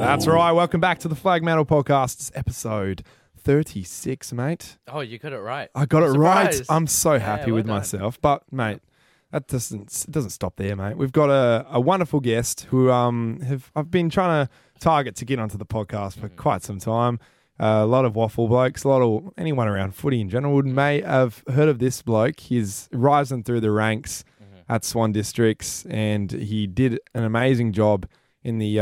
That's right. Welcome back to the Flagmantle Podcast. It's episode 36, mate. Oh, you got it right. I got Surprise. It right. I'm so happy with myself. But, mate, that doesn't stop there, mate. We've got a wonderful guest who I've been trying to target to get onto the podcast for quite some time. A lot of waffle blokes, anyone around footy in general may have heard of this bloke. He's rising through the ranks at Swan Districts, and he did an amazing job in the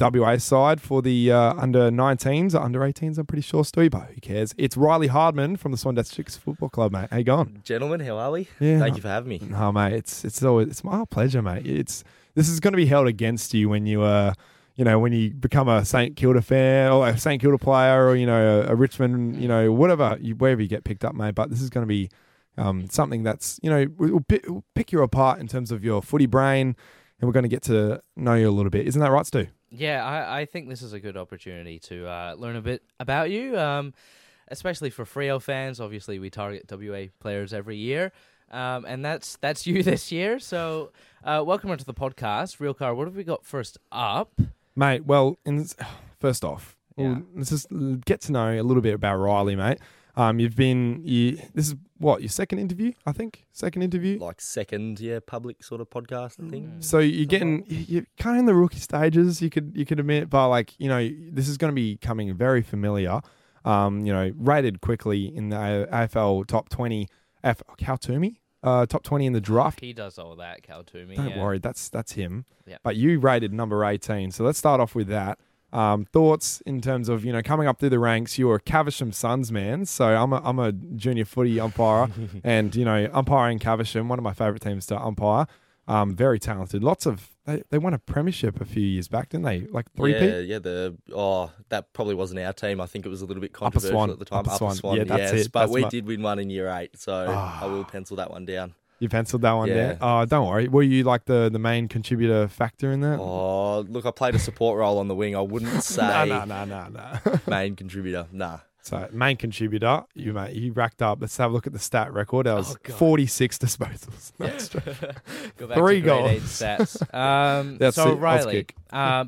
WA side for the under-19s, under-18s, I'm pretty sure, but who cares? It's Riley Hardman from the Swan Districts Football Club, mate. How you going? Gentlemen, how are we? Yeah. Thank you for having me. No, mate, it's my pleasure, mate. This is going to be held against you when you when you become a St Kilda fan or a St Kilda player or a Richmond, whatever, wherever you get picked up, mate. But this is going to be something that's will pick you apart in terms of your footy brain. And we're going to get to know you a little bit. Isn't that right, Stu? Yeah, I think this is a good opportunity to learn a bit about you, especially for Freo fans. Obviously, we target WA players every year, and that's you this year. So welcome onto the podcast. Real Car, what have we got first up? Mate, well, first off, let's just get to know a little bit about Riley, mate. This is what, your second interview, I think? Public sort of podcast thing. So you're kind of in the rookie stages, you could admit, but this is going to be coming very familiar, rated quickly in the AFL top 20, Kaltoomi, top 20 in the draft. He does all that, Kaltoomi. Don't worry, that's him. Yeah. But you rated number 18, so let's start off with that. Thoughts in terms of, coming up through the ranks, you're a Caversham Suns man. So I'm a junior footy umpire and, umpiring Caversham, one of my favourite teams to umpire. Very talented. They won a premiership a few years back, didn't they? Like three-peat? Yeah. That probably wasn't our team. I think it was a little bit controversial at the time. Upper Swan. Yeah, that's it. But we did win one in year 8. So I will pencil that one down. You penciled that one down? Oh, don't worry. Were you like the main contributor factor in that? Oh, look, I played a support role on the wing. I wouldn't say no. Main contributor, nah. So main contributor, you racked up. Let's have a look at the stat record. That was 46 disposals. Go back 3 to goals. Grade 8 stats. So it. Riley,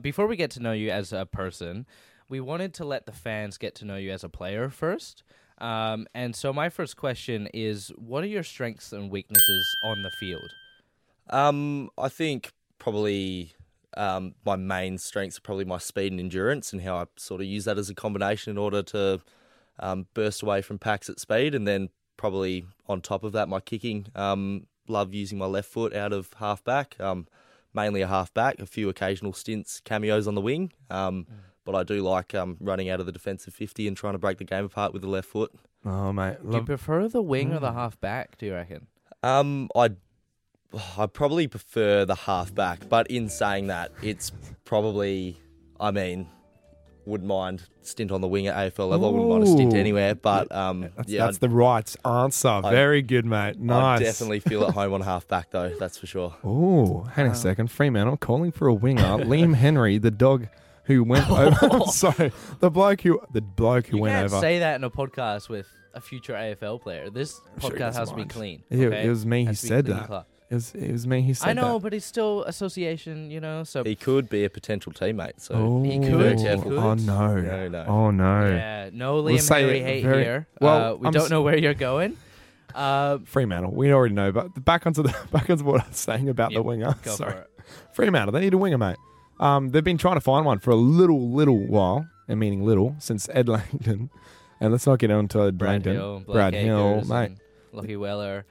before we get to know you as a person, we wanted to let the fans get to know you as a player first. And so my first question is, what are your strengths and weaknesses on the field? I think probably my main strengths are probably my speed and endurance and how I sort of use that as a combination in order to burst away from packs at speed. And then probably on top of that, my kicking. Love using my left foot out of half-back, mainly a half-back, a few occasional stints, cameos on the wing. But I do like running out of the defensive 50 and trying to break the game apart with the left foot. Oh, mate. Do you prefer the wing or the half-back, do you reckon? I probably prefer the half-back, but in saying that, it's probably, wouldn't mind stint on the wing at AFL level. I wouldn't mind a stint anywhere, but... That's the right answer. Very good, mate. Nice. I definitely feel at home on half-back, though. That's for sure. Oh, hang on a second. Fremantle calling for a winger. Liam Henry, the dog... who went over? So the bloke who went over. You can't say that in a podcast with a future AFL player. This podcast has to be clean. Okay? It was me who said that. It was me who said that. I know, but he's still association, So he could be a potential teammate. So he could. Oh no! No. Oh no! Yeah, no Liam Henry hate here. Well, we don't know where you're going. Fremantle, we already know. But back onto what I was saying about the winger. Sorry, Fremantle, they need a winger, mate. They've been trying to find one for a little while, and meaning little, since Ed Langdon. And let's not get on to Brad Hill, Blake Hill, mate. Lockie Weller.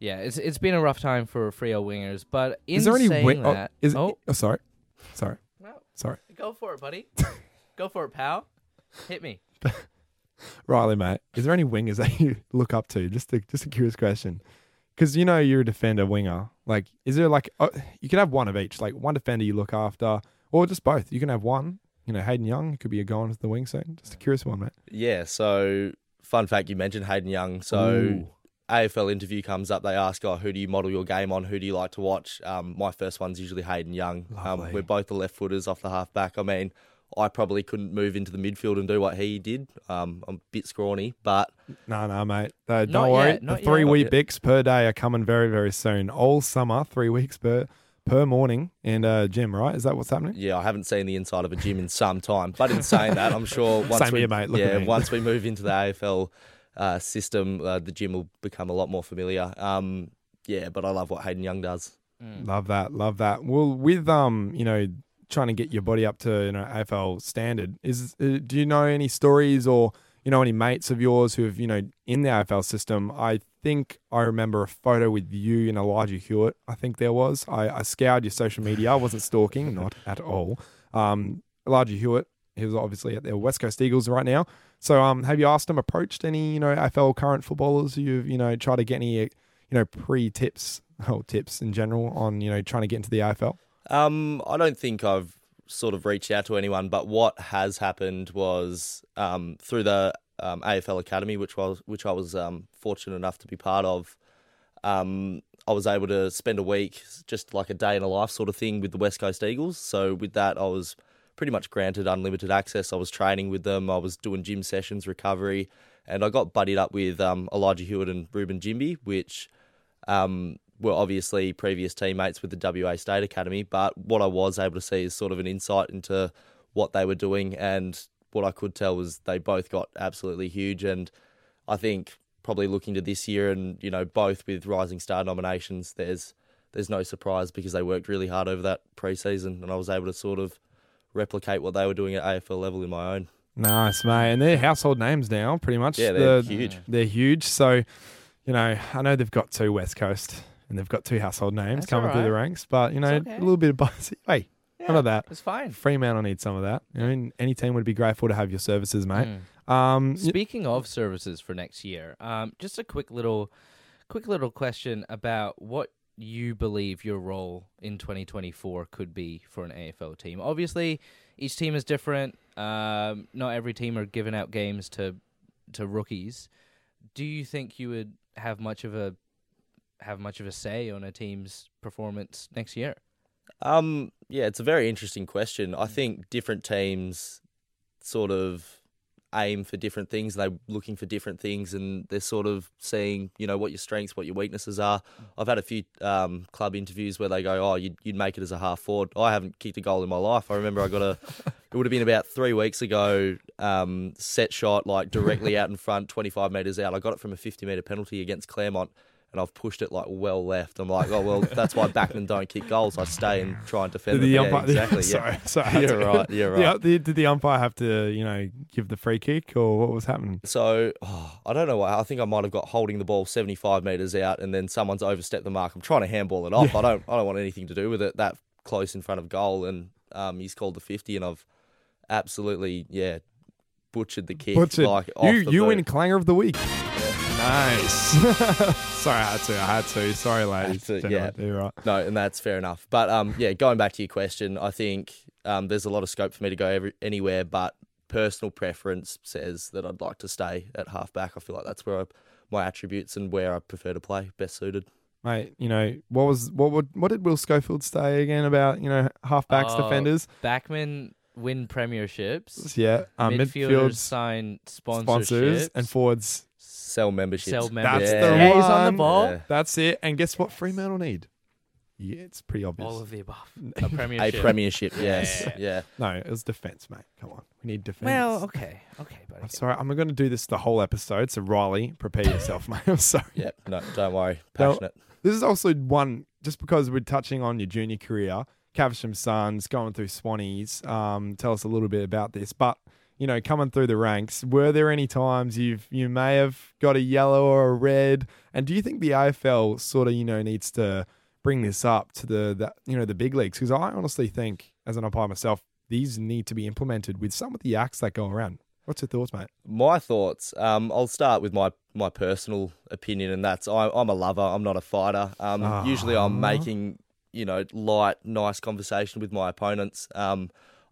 Yeah, it's been a rough time for Freo wingers, but Sorry. Go for it, buddy. Go for it, pal. Hit me. Riley, mate, is there any wingers that you look up to? Just a curious question. Because, you're a defender winger. Like, is there you can have one of each, like one defender you look after or just both. You can have one, Hayden Young could be a going to the wing soon. Just a curious one, mate. Yeah. So fun fact, you mentioned Hayden Young. So AFL interview comes up, they ask, who do you model your game on? Who do you like to watch? My first one's usually Hayden Young. We're both the left footers off the halfback. I mean, I probably couldn't move into the midfield and do what he did. I'm a bit scrawny, but... No, mate. Don't worry. The 3-week Bix per day are coming very, very soon. All summer, 3 weeks per morning and gym, right? Is that what's happening? Yeah, I haven't seen the inside of a gym in some time. But in saying that, I'm sure once once we move into the AFL system, the gym will become a lot more familiar. But I love what Hayden Young does. Mm. Love that. Well, with trying to get your body up to AFL standard, do you know any stories or any mates of yours who have in the AFL system? I think I remember a photo with you and Elijah Hewitt. I think there was. I scoured your social media. I wasn't stalking, not at all. Elijah Hewitt, he was obviously at the West Coast Eagles right now. So have you asked him, approached any AFL current footballers? You've tried to get any pre-tips or tips in general on trying to get into the AFL? I don't think I've sort of reached out to anyone, but what has happened was through the AFL Academy, which I was fortunate enough to be part of, I was able to spend a week, just like a day in a life sort of thing, with the West Coast Eagles. So with that, I was pretty much granted unlimited access. I was training with them. I was doing gym sessions, recovery, and I got buddied up with Elijah Hewitt and Ruben Jimby, which... were obviously previous teammates with the WA State Academy, but what I was able to see is sort of an insight into what they were doing, and what I could tell was they both got absolutely huge. And I think probably looking to this year, and both with Rising Star nominations, there's no surprise because they worked really hard over that pre-season, and I was able to sort of replicate what they were doing at AFL level in my own. Nice, mate, and they're household names now, pretty much. Yeah, they're huge. They're huge. So I know they've got two West Coast. And they've got two household names coming through the ranks, but a little bit of bias. Hey, yeah, none of that. It's fine. Fremantle needs some of that. Any team would be grateful to have your services, mate. Mm. Speaking of services for next year, just a quick little question about what you believe your role in 2024 could be for an AFL team. Obviously, each team is different. Not every team are giving out games to rookies. Do you think you would have much of a say on a team's performance next year? It's a very interesting question. I think different teams sort of aim for different things. They're looking for different things, and they're sort of seeing, what your strengths, what your weaknesses are. I've had a few club interviews where they go, you'd make it as a half forward. I haven't kicked a goal in my life. I remember I got it would have been about 3 weeks ago, set shot, like directly out in front, 25 metres out. I got it from a 50-metre penalty against Claremont. And I've pushed it like well left. I'm like, that's why backmen don't kick goals. I stay and try and defend them. Sorry. You're right. Did the umpire have to, give the free kick, or what was happening? So I don't know. I think I might have got holding the ball 75 metres out, and then someone's overstepped the mark. I'm trying to handball it off. Yeah. I don't want anything to do with it. That close in front of goal, and he's called the 50, and I've absolutely butchered the kick. You win Clanger of the Week. Nice. Sorry, I had to. Sorry, ladies. You're right. No, and that's fair enough. But going back to your question, I think there's a lot of scope for me to go anywhere, but personal preference says that I'd like to stay at halfback. I feel like that's where my attributes and where I prefer to play best suited. Mate, what did Will Schofield say again about halfbacks, defenders? Backmen win premierships. Yeah, midfielders sign sponsors, and forwards. Sell memberships. That's the one. He's on the ball. Yeah. That's it. And guess what Fremantle need? Yeah, it's pretty obvious. All of the above. A premiership, yes. Yeah. No, it was defence, mate. Come on. We need defence. Well, okay, buddy. I'm sorry. I'm going to do this the whole episode. So, Riley, prepare yourself, mate. I'm sorry. Yeah, no, don't worry. Passionate. Now, this is also one, just because we're touching on your junior career, Caversham Suns, going through Swannies. Tell us a little bit about this. But... coming through the ranks, were there any times you may have got a yellow or a red? And do you think the AFL sort of, needs to bring this up to the big leagues? Because I honestly think, as an umpire myself, these need to be implemented with some of the acts that go around. What's your thoughts, mate? My thoughts. I'll start with my personal opinion, and that's I'm a lover. I'm not a fighter. Usually, I'm making light, nice conversation with my opponents.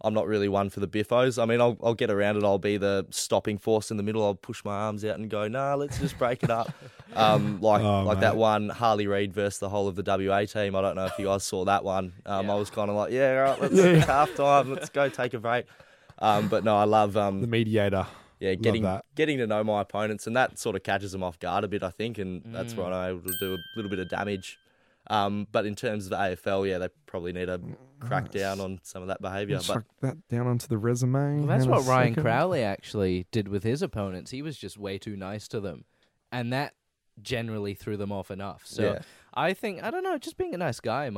I'm not really one for the biffos. I mean, I'll get around it. I'll be the stopping force in the middle. I'll push my arms out and go, nah, let's just break it up. Like that one, Harley Reid versus the whole of the WA team. I don't know if you guys saw that one. I was kind of like, yeah, all right, let's half time. Let's go take a break. But no, I love... the mediator. Yeah, getting to know my opponents, and that sort of catches them off guard a bit, I think, and that's where I'm able to do a little bit of damage. But in terms of the AFL, yeah, they probably need to crack down on some of that behaviour. Chuck that down onto the resume. Well, that's what Ryan Crowley actually did with his opponents. He was just way too nice to them, and that generally threw them off enough. So yeah. I think, I don't know, just being a nice guy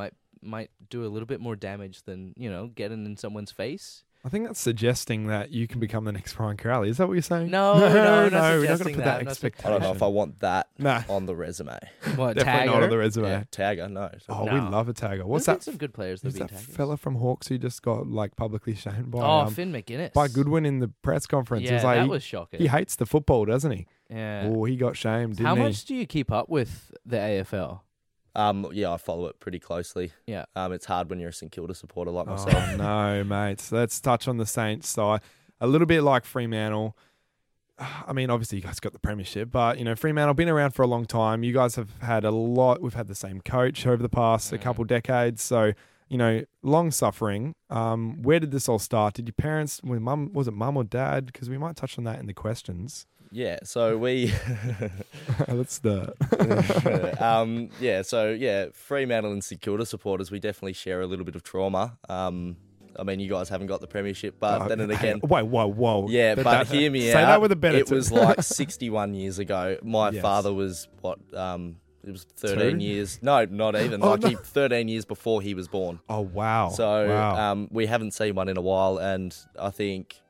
might do a little bit more damage than, you know, getting in someone's face. I think that's suggesting that you can become the next Ryan Crowley. Is that what you're saying? No, we're not going to put that expectation. I don't know if I want that on the resume. What, definitely not on the resume. Yeah, tagger, no. Oh, no. We love a tagger. What's that? Some good players that have been taggers. That fella from Hawks who just got like publicly shamed by Finn McGuinness. By Goodwin in the press conference. Yeah, that was shocking. He hates the football, doesn't he? Yeah. Oh, he got shamed, didn't he? How much do you keep up with the AFL? Yeah, I follow it pretty closely. Yeah. It's hard when you're a St Kilda supporter like myself. Oh, no, mate. So let's touch on the Saints side. A little bit like Fremantle. I mean, obviously you guys got the premiership, but you know, Fremantle been around for a long time. You guys have had a lot. We've had the same coach over the past a couple decades. So, you know, long suffering. Where did this all start? Did your parents, was it mum or dad? Because we might touch on that in the questions. Yeah, so we... Let's start. Fremantle and St Kilda supporters, we definitely share a little bit of trauma. I mean, you guys haven't got the premiership, but then again... Whoa. Yeah, hear me out. Say that with a benefit. It was like 61 years ago. My father was, it was 13 years. No, not even. 13 years before he was born. Oh, wow. So we haven't seen one in a while, and I think...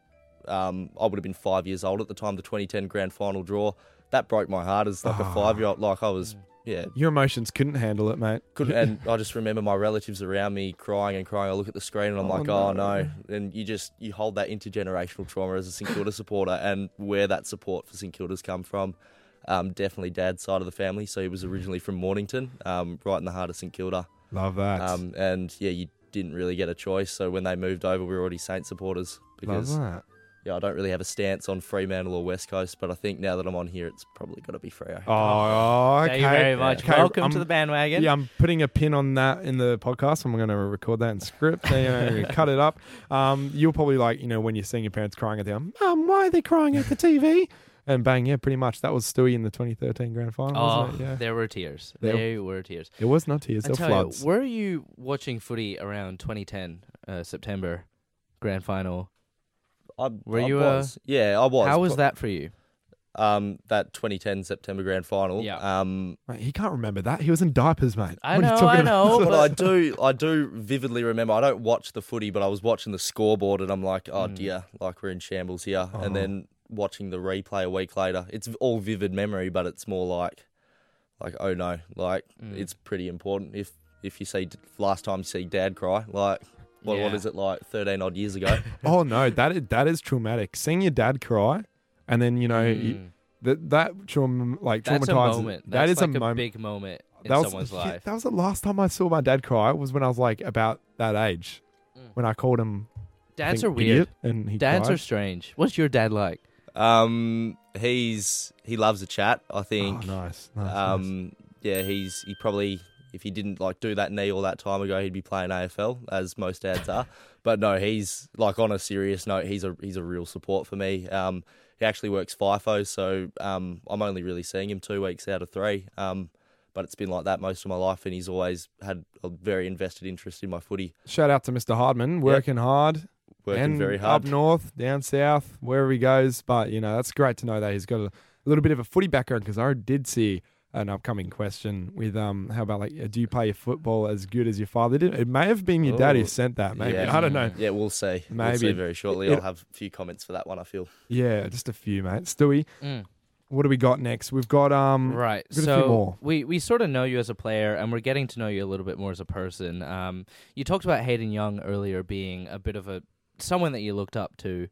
I would have been 5 years old at the time, the 2010 grand final draw. That broke my heart as like a 5-year-old. Like I was, Your emotions couldn't handle it, mate. Couldn't. And I just remember my relatives around me crying and crying. I look at the screen and I'm no. And you hold that intergenerational trauma as a St Kilda supporter, and where that support for St Kilda's come from. Definitely dad's side of the family. So he was originally from Mornington, right in the heart of St Kilda. Love that. You didn't really get a choice. So when they moved over, we were already Saints supporters. Love that. Yeah, I don't really have a stance on Fremantle or West Coast, but I think now that I'm on here, it's probably got to be Freo. Oh, okay. Thank you very much. Okay. Welcome to the bandwagon. Yeah, I'm putting a pin on that in the podcast. I'm going to record that in script. Cut it up. You'll probably like, you know, when you're seeing your parents crying at them, Mum, why are they crying at the TV? And bang, yeah, pretty much. That was Stewie in the 2013 grand final, wasn't it? Yeah. There were tears. There were tears. It was not tears. There were floods. Were you watching footy around 2010, September, grand final? I was. How was that for you? That 2010 September grand final. Yeah. Mate, he can't remember that. He was in diapers, mate. I know. But I do vividly remember. I don't watch the footy, but I was watching the scoreboard, and I'm like, oh dear, like we're in shambles here. Oh. And then watching the replay a week later, it's all vivid memory, but it's more like oh no, like it's pretty important. If you see last time you see Dad cry, like. What is it like 13 odd years ago? Oh no, that is traumatic. Seeing your dad cry, and then you know that's traumatizes. That's a moment. That is like a big moment in someone's life. That was the last time I saw my dad cry. Was when I was like about that age, when I called him. Dads are weird, and he dads cried. Are strange. What's your dad like? He loves a chat. I think. Oh, nice. Yeah, he probably. If he didn't like do that knee all that time ago, he'd be playing AFL as most dads are. But no, he's like on a serious note. He's a real support for me. He actually works FIFO, so I'm only really seeing him 2 weeks out of three. But it's been like that most of my life, and he's always had a very invested interest in my footy. Shout out to Mr. Hardman, working hard. Working very hard. Up north, down south, wherever he goes. But you know, that's great to know that he's got a little bit of a footy background, because I did see an upcoming question with how about like, do you play your football as good as your father did? It may have been your dad who sent that, maybe. Yeah. I don't know. Yeah, we'll see. Maybe we'll see very shortly. I'll have a few comments for that one, I feel. Yeah, just a few, mate. Stewie, what do we got next? We've got a few more. We sort of know you as a player, and we're getting to know you a little bit more as a person. You talked about Hayden Young earlier being a bit of someone that you looked up to,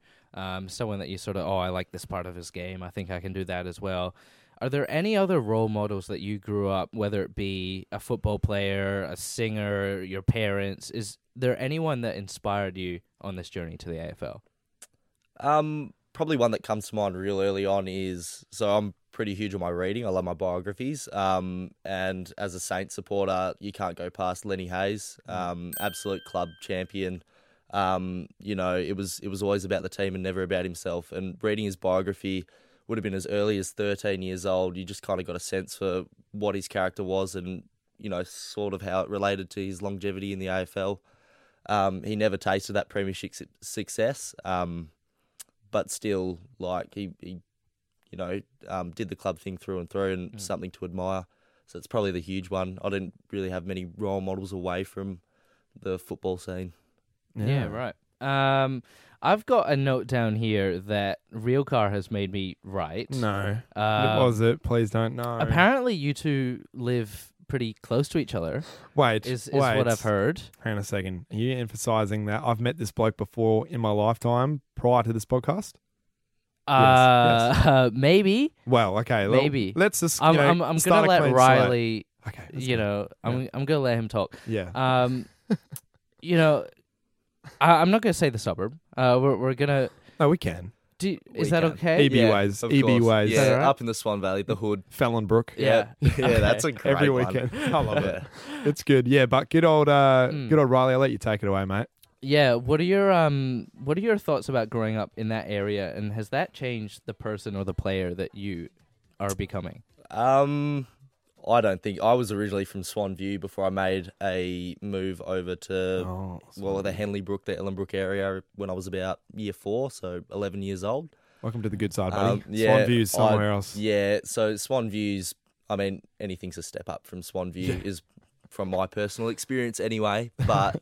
someone that you sort of I like this part of his game. I think I can do that as well. Are there any other role models that you grew up, whether it be a football player, a singer, your parents? Is there anyone that inspired you on this journey to the AFL? Probably one that comes to mind real early on is, so I'm pretty huge on my reading. I love my biographies. And as a Saints supporter, you can't go past Lenny Hayes, absolute club champion. You know, it was always about the team and never about himself. And reading his biography would have been as early as 13 years old. You just kind of got a sense for what his character was and, you know, sort of how it related to his longevity in the AFL. He never tasted that premiership success, but still, like, he you know, did the club thing through and through, and something to admire. So it's probably the huge one. I didn't really have many role models away from the football scene. Yeah, right. I've got a note down here that Real Car has made me write. No. What was it? Please don't know. Apparently you two live pretty close to each other. Wait. What I've heard. Hang on a second. Are you emphasising that I've met this bloke before in my lifetime prior to this podcast? Yes. Maybe. Well, okay. Maybe. Let's just I'm going to let Riley, okay, you know, I'm going to let him talk. Yeah. You know... I'm not going to say the suburb. We're going to... No, we can. Is that okay? EB Ways. EB Ways. Yeah, right? Up in the Swan Valley, the hood. Fellenbrook. Yeah, okay. That's a great every weekend. I love it. It's good. Yeah, but good old Riley, I'll let you take it away, mate. Yeah, what are your thoughts about growing up in that area, and has that changed the person or the player that you are becoming? I don't think. I was originally from Swan View before I made a move over to, the Henleybrook, the Ellenbrook area when I was about year 4, so 11 years old. Welcome to the good side, buddy. Swan View is somewhere else. Yeah, so Swan View's, I mean, anything's a step up from Swan View is from my personal experience anyway. But,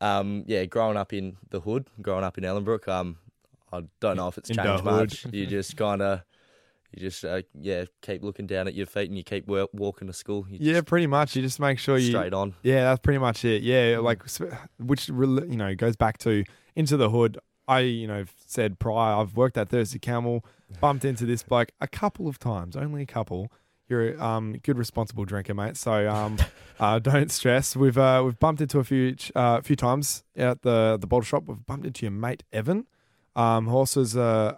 growing up in the hood, growing up in Ellenbrook, I don't know if it's changed much. You just kind of... You just keep looking down at your feet and you keep walking to school. Pretty much. You just make sure you... Straight on. Yeah, that's pretty much it. Yeah, like, which, you know, goes back to into the hood. I've said prior, I've worked at Thirsty Camel, bumped into this bloke a couple of times, only a couple. You're a good, responsible drinker, mate. So don't stress. We've bumped into a few times at the bottle shop. We've bumped into your mate, Evan. Horse's an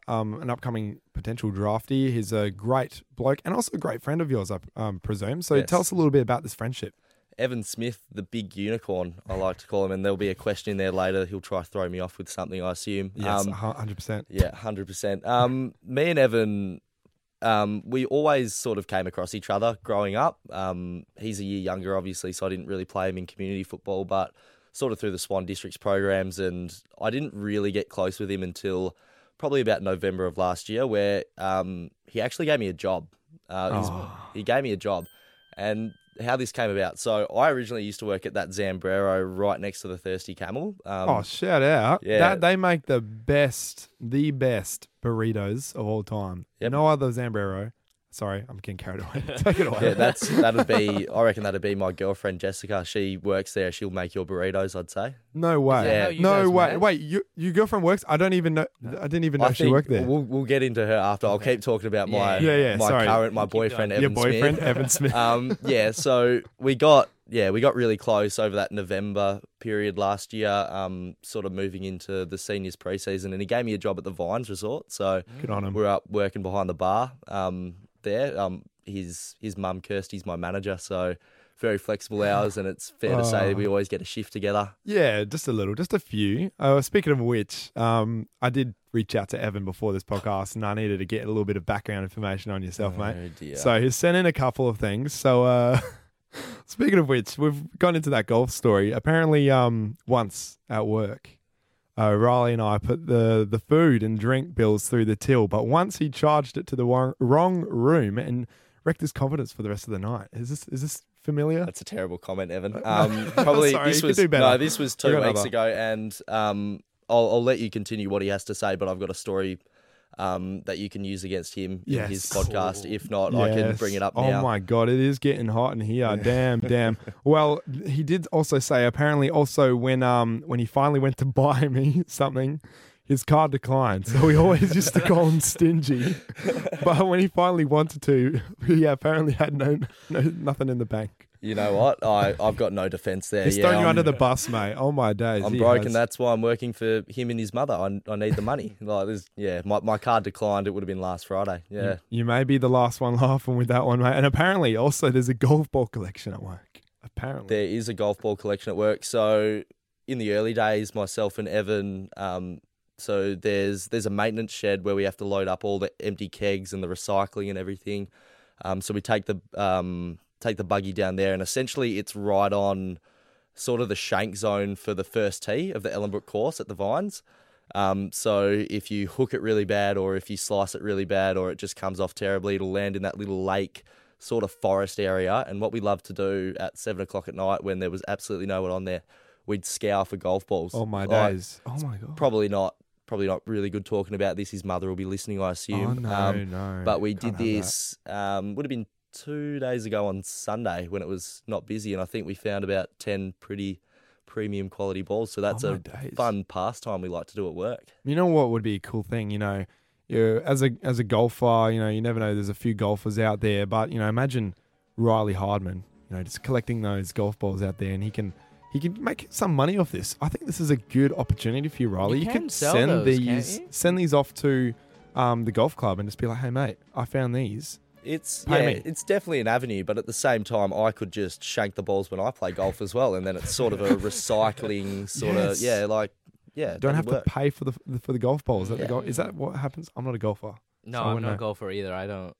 upcoming potential draftee. He's a great bloke and also a great friend of yours, I presume. So tell us a little bit about this friendship. Evan Smith, the big unicorn, I like to call him, and there'll be a question in there later. He'll try to throw me off with something, I assume. Yes, 100%. Yeah, 100%. Me and Evan, we always sort of came across each other growing up. He's a year younger, obviously, so I didn't really play him in community football, but sort of through the Swan Districts programs, and I didn't really get close with him until probably about November of last year, where he actually gave me a job. He gave me a job, and how this came about. So I originally used to work at that Zambrero right next to the Thirsty Camel. Shout out. Yeah. They make the best burritos of all time. Yep. No other Zambrero. Sorry, I'm getting carried away. Take it away. Yeah, I reckon that'd be my girlfriend, Jessica. She works there. She'll make your burritos, I'd say. No way. Yeah. No way. Met? Wait, your girlfriend works? I don't even know. No. I didn't even know she worked there. We'll get into her after. I'll keep talking about my boyfriend, Evan Smith. Your boyfriend, Evan Smith. So we got really close over that November period last year, sort of moving into the seniors preseason, and he gave me a job at the Vines Resort. So good on him. We're up working behind the bar. There. His mum, Kirsty's my manager, so very flexible hours, and it's fair to say we always get a shift together. Yeah, just a few. Speaking of which, I did reach out to Evan before this podcast, and I needed to get a little bit of background information on yourself, mate. Dear. So he's sent in a couple of things. So speaking of which, we've gone into that golf story. Apparently, once at work, Riley and I put the food and drink bills through the till, but once he charged it to the wrong room and wrecked his confidence for the rest of the night. Is this familiar? That's a terrible comment, Evan. Probably sorry, this was 2 weeks ago, and I'll let you continue what he has to say, but I've got a story that you can use against him in his podcast. If not, I can bring it up now. Oh my God, it is getting hot in here. Damn. Well, he did also say, apparently also when he finally went to buy me something, his card declined, so we always used to call him Stingy. But when he finally wanted to, he apparently had nothing in the bank. You know what? I've got no defence there. He's throwing you under the bus, mate. Oh, my days. I'm broke, and that's why I'm working for him and his mother. I need the money. My card declined. It would have been last Friday. Yeah. You may be the last one laughing with that one, mate. And apparently, also, there's a golf ball collection at work. There is a golf ball collection at work. So in the early days, myself and Evan... so there's a maintenance shed where we have to load up all the empty kegs and the recycling and everything. So we take the buggy down there, and essentially it's right on sort of the shank zone for the first tee of the Ellenbrook course at the Vines. So if you hook it really bad, or if you slice it really bad, or it just comes off terribly, it'll land in that little lake sort of forest area. And what we love to do at 7 o'clock at night, when there was absolutely no one on there, we'd scour for golf balls. Oh, my days. Oh, my God. Probably not really good talking about this. His mother will be listening, I assume. Oh, no. But we did this, would have been 2 days ago on Sunday, when it was not busy, and I think we found about 10 pretty premium quality balls. So that's fun pastime we like to do at work. You know what would be a cool thing, as a golfer, you never know, there's a few golfers out there, but, imagine Riley Hardman, just collecting those golf balls out there, and he can make some money off this. I think this is a good opportunity for you, Riley. You can send these off to the golf club and just be like, "Hey, mate, I found these." It's definitely an avenue, but at the same time, I could just shank the balls when I play golf as well, and then it's sort of a recycling sort of Don't have to pay for the golf balls. Is that what happens? I'm not a golfer. No, so I'm not a golfer either. I don't.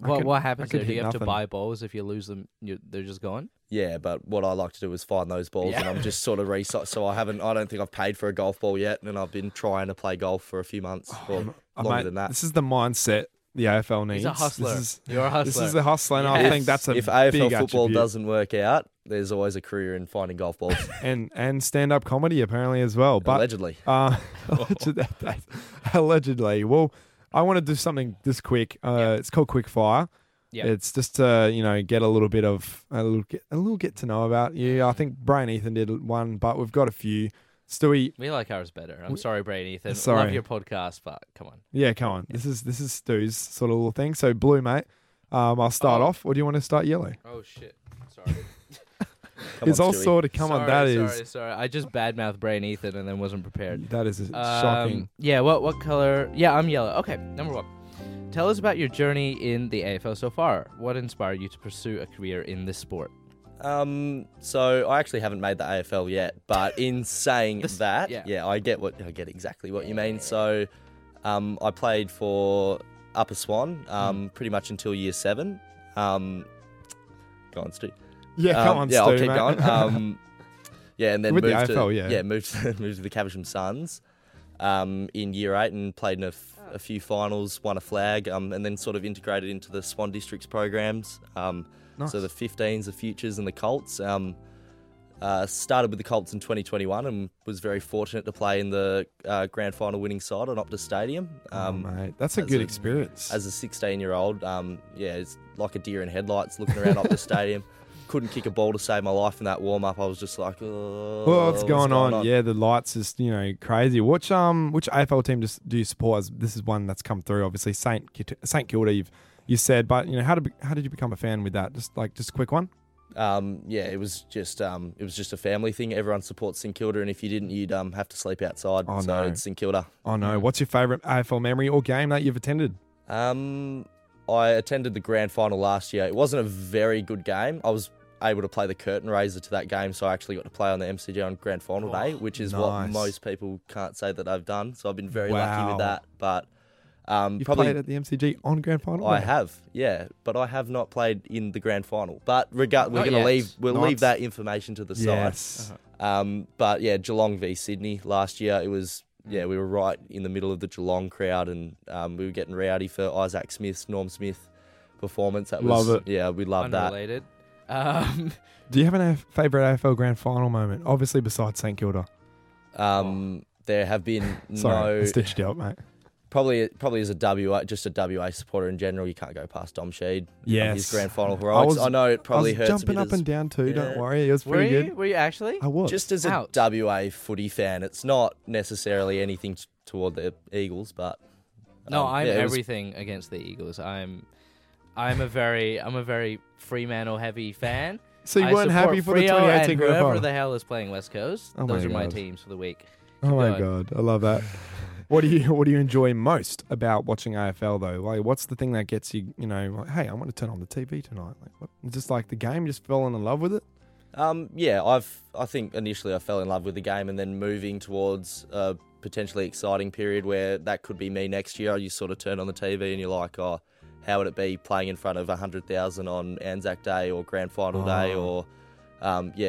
What happens there? Do you have to buy balls if you lose them? They're just gone? Yeah, but what I like to do is find those balls, and I'm just sort of recycling. So I don't think I've paid for a golf ball yet, and I've been trying to play golf for a few months, than that. This is the mindset the AFL needs. He's a hustler. You're a hustler. This is a hustler, and I think that's if AFL big football attribute. Doesn't work out, there's always a career in finding golf balls. and stand-up comedy, apparently, as well. But, allegedly. Allegedly. Well... I want to do something this quick. It's called Quick Fire. Yeah. It's just to get a little bit of a little get to know about you. I think Bray and Ethan did one, but we've got a few. Stewie, we like ours better. I'm sorry, Bray and Ethan. Sorry. Love your podcast, but come on. Yeah, come on. Yeah. This is Stu's sort of little thing. So Blue, mate, I'll start off. Or do you want to start Yellow? Oh shit! Sorry. It's all sort of Sorry. I just badmouthed Bray and Ethan and then wasn't prepared. That is shocking. Yeah, what color? Yeah, I'm yellow. Okay, number one. Tell us about your journey in the AFL so far. What inspired you to pursue a career in this sport? So I actually haven't made the AFL yet, but in saying that, I get exactly what you mean. So I played for Upper Swan pretty much until year 7. Go on, Stu. Yeah, come on, Stu, I'll keep going. And then moved to the Caversham Suns in year 8 and played in a few finals, won a flag, and then sort of integrated into the Swan Districts programs. Nice. So the 15s, the Futures, and the Colts. Started with the Colts in 2021 and was very fortunate to play in the grand final winning side on Optus Stadium. Mate, that's a good experience. As a 16-year-old, it's like a deer in headlights looking around Optus Stadium. Couldn't kick a ball to save my life in that warm up. I was just like, what's going on? Yeah, the lights is crazy. Which AFL team do you support? This is one that's come through, obviously St Kilda. You said, but how did you become a fan with that? Just a quick one. It was just a family thing. Everyone supports St Kilda, and if you didn't, you'd have to sleep outside. Oh, so it's St Kilda. Oh no! What's your favourite AFL memory or game that you've attended? I attended the grand final last year. It wasn't a very good game. I was able to play the curtain raiser to that game, so I actually got to play on the MCG on grand final day, which is what most people can't say that I've done, so I've been very lucky with that. But you've played at the MCG on grand final day? I have, yeah, but I have not played in the grand final, but we'll leave that information to the side. But yeah, Geelong v Sydney last year, it was we were right in the middle of the Geelong crowd, and we were getting rowdy for Isaac Smith's Norm Smith performance. That was love it. Yeah, we loved unrelated. That do you have a favourite AFL grand final moment? Obviously, besides St Kilda, there have been I stitched out, mate. Probably as a WA supporter in general, you can't go past Dom Sheed. Yes, his grand final heroics. I know it probably hurts. Jumping up and down too. Yeah. Don't worry, it was pretty good. Were you actually? I was. Just as a WA footy fan, it's not necessarily anything toward the Eagles, but no, I'm everything against the Eagles. I'm a very Fremantle heavy fan. So you weren't happy for the 2018 Grand Final? Whoever the hell is playing West Coast. Oh, those are my teams for the week. Keep going. I love that. What do you enjoy most about watching AFL though? Like, what's the thing that gets you? You know, like, hey, I want to turn on the TV tonight. Like, what? Just like the game, just fell in love with it. Yeah, I think initially I fell in love with the game, and then moving towards a potentially exciting period where that could be me next year. You sort of turn on the TV and you're like, oh, how would it be playing in front of 100,000 on Anzac Day or Grand Final Day or,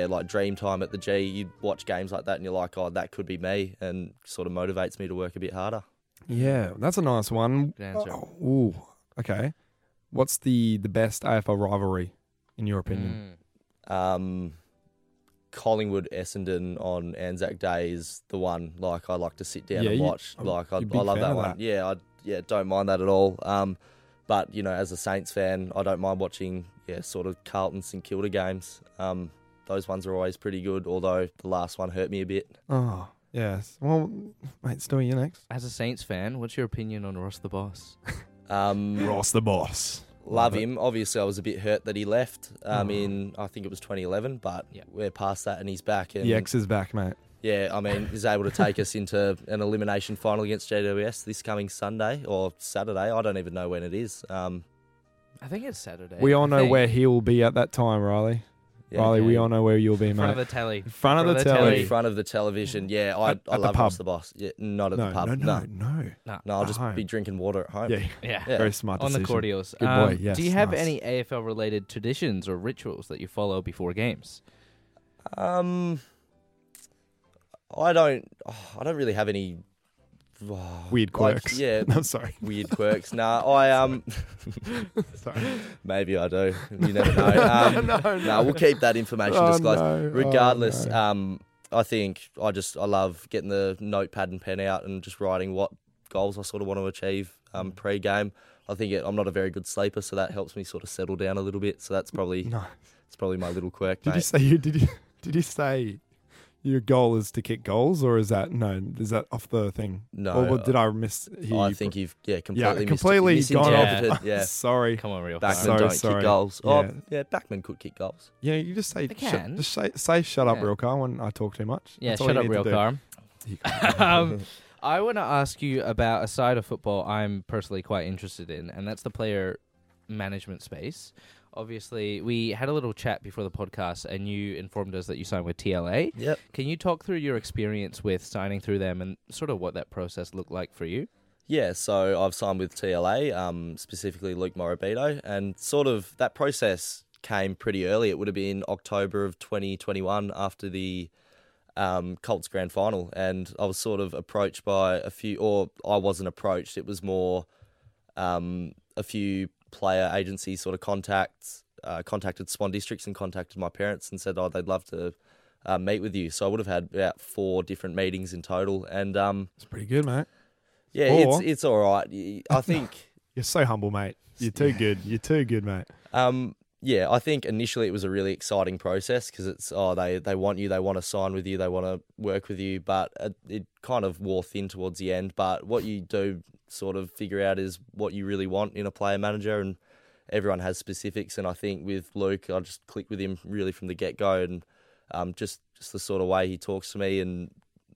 like dream time at the G. You watch games like that and you're like, oh, that could be me, and sort of motivates me to work a bit harder. Yeah, that's a nice one. Good answer. Oh, ooh, okay. What's the best AFL rivalry in your opinion? Collingwood Essendon on Anzac Day is the one. Like, I like to sit down and watch. I love that one. Yeah, don't mind that at all. But you know, as a Saints fan, I don't mind watching sort of Carlton St Kilda games. Those ones are always pretty good. Although the last one hurt me a bit. Oh yes. Well, mate, Stewie, you next. As a Saints fan, what's your opinion on Ross the Boss? Ross the Boss. Love him. Obviously, I was a bit hurt that he left in, I think it was 2011, but we're past that and he's back. And the X is back, mate. Yeah, I mean, he's able to take us into an elimination final against GWS this coming Sunday or Saturday. I don't even know when it is. I think it's Saturday. We all know where he will be at that time, Riley. Yeah, Riley, we all know where you'll be, mate. In front of the telly. In front of the telly. In front of the television. Yeah, I love Ross the Boss. Yeah, not at the pub. No. No, I'll just be drinking water at home. Yeah. Very smart decision. On the cordials. Good boy, yes. Do you have any AFL-related traditions or rituals that you follow before games? I don't really have any weird quirks. I'm sorry. Weird quirks. Sorry. Maybe I do. You never know. We'll keep that information disclosed. Regardless, I think I love getting the notepad and pen out and just writing what goals I sort of want to achieve pre-game. I think I'm not a very good sleeper, so that helps me sort of settle down a little bit. So that's probably it's probably my little quirk. Did you say? Your goal is to kick goals, or is that off the thing? No. Or did I miss? I think you've completely gone off. Yeah. Sorry. Come on, real. Backmen don't kick goals. Yeah. Oh, yeah, backmen could kick goals. Yeah, you just say, shut up, real car, when I talk too much. Yeah, shut up, real car. I want to ask you about a side of football I'm personally quite interested in, and that's the player management space. Obviously, we had a little chat before the podcast and you informed us that you signed with TLA. Yep. Can you talk through your experience with signing through them and sort of what that process looked like for you? Yeah, so I've signed with TLA, specifically Luke Morabito, and sort of that process came pretty early. It would have been October of 2021 after the Colts Grand Final, and I was sort of approached by I wasn't approached, it was more a few player agency sort of contacted Swan Districts and contacted my parents and said, oh, they'd love to meet with you. So I would have had about 4 different meetings in total. And it's pretty good, mate. Yeah, it's all right. I think... You're so humble, mate. You're too good. You're too good, mate. Yeah, I think initially it was a really exciting process because it's, they want you, they want to sign with you, they want to work with you, but it kind of wore thin towards the end. But what you do sort of figure out is what you really want in a player manager, and everyone has specifics. And I think with Luke, I just clicked with him really from the get-go, and just the sort of way he talks to me and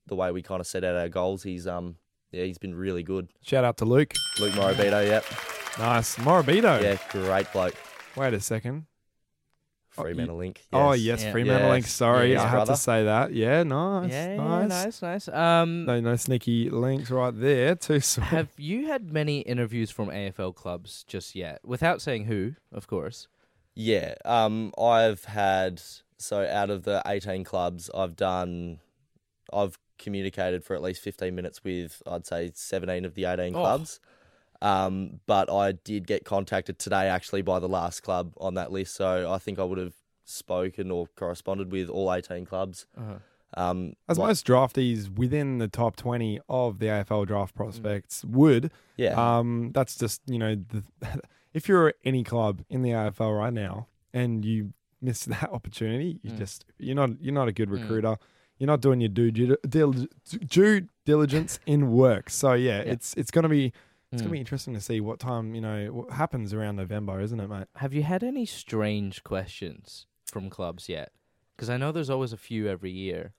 the way we kind of set out our goals, he's been really good. Shout out to Luke. Luke Morabito, yep. Nice. Morabito. Yeah, great bloke. Wait a second. Fremantle Link. Yes. Oh, yes, yeah. Fremantle Link. Sorry, I had to say that. Yeah, nice. Yeah, nice. No sneaky links right there. Too sweet. Have you had many interviews from AFL clubs just yet? Without saying who, of course. Yeah, I've had... So out of the 18 clubs, I've communicated for at least 15 minutes with, I'd say, 17 of the 18 clubs. But I did get contacted today actually by the last club on that list. So I think I would have spoken or corresponded with all 18 clubs. Uh-huh. As most draftees within the top 20 of the AFL draft prospects would. Yeah. That's just, you know, if you're any club in the AFL right now and you miss that opportunity, you're not a good recruiter. you're not doing your due diligence in work. So yeah. It's going to be interesting to see what time, what happens around November, isn't it, mate? Have you had any strange questions from clubs yet? Because I know there's always a few every year.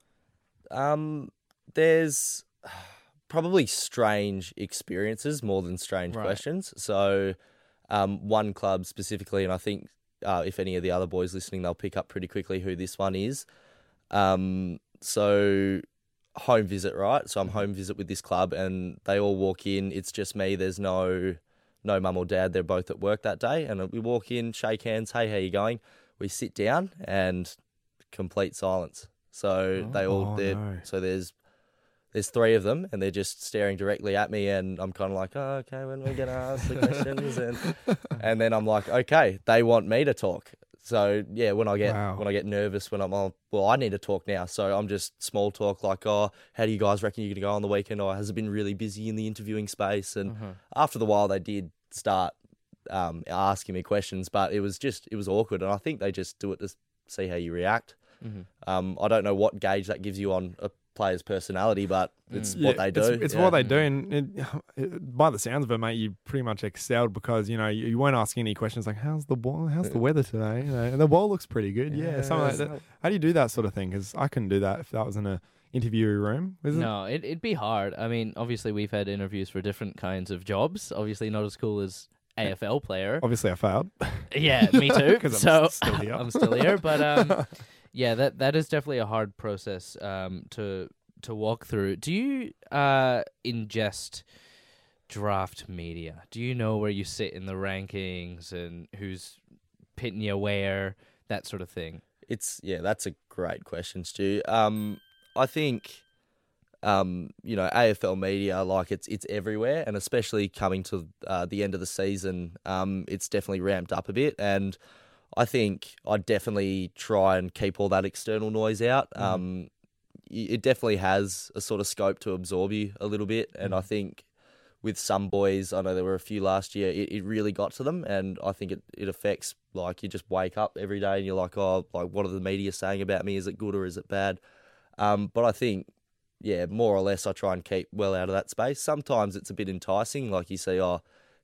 There's probably strange experiences more than strange questions. So one club specifically, and I think if any of the other boys listening, they'll pick up pretty quickly who this one is. So home visit, right? So I'm home visit with this club and they all walk in. It's just me. There's no mum or dad. They're both at work that day. And we walk in, shake hands. Hey, how you going? We sit down and complete silence. So so there's three of them and they're just staring directly at me and I'm kind of like, oh, okay, when we're going to ask the questions. And then I'm like, okay, they want me to talk. So yeah, when I get nervous, when I'm all, well, I need to talk now. So I'm just small talk like, oh, how do you guys reckon you're going to go on the weekend? Or has it been really busy in the interviewing space? And after the while they did start asking me questions, but it was awkward. And I think they just do it to see how you react. Mm-hmm. I don't know what gauge that gives you on a player's personality, but it's what they do. It's what they do. And by the sounds of it, mate, you pretty much excelled because, you weren't asking any questions like, how's the weather today? And the wall looks pretty good. Yeah, something like that. How do you do that sort of thing? Because I couldn't do that if that was in an interview room. No, it'd be hard. I mean, obviously we've had interviews for different kinds of jobs. Obviously not as cool as AFL player. Obviously I failed. Yeah, me too. Because I'm still here. But yeah, that is definitely a hard process to walk through. Do you ingest draft media? Do you know where you sit in the rankings and who's pitting you where, that sort of thing? That's a great question, Stu. I think AFL media, like it's everywhere, and especially coming to the end of the season, it's definitely ramped up a bit. And I think I definitely try and keep all that external noise out. It definitely has a sort of scope to absorb you a little bit. And I think with some boys, I know there were a few last year, it really got to them. And I think it affects, like, you just wake up every day and you're like, oh, like, what are the media saying about me? Is it good or is it bad? But I think, yeah, more or less I try and keep well out of that space. Sometimes it's a bit enticing. Like you see, oh,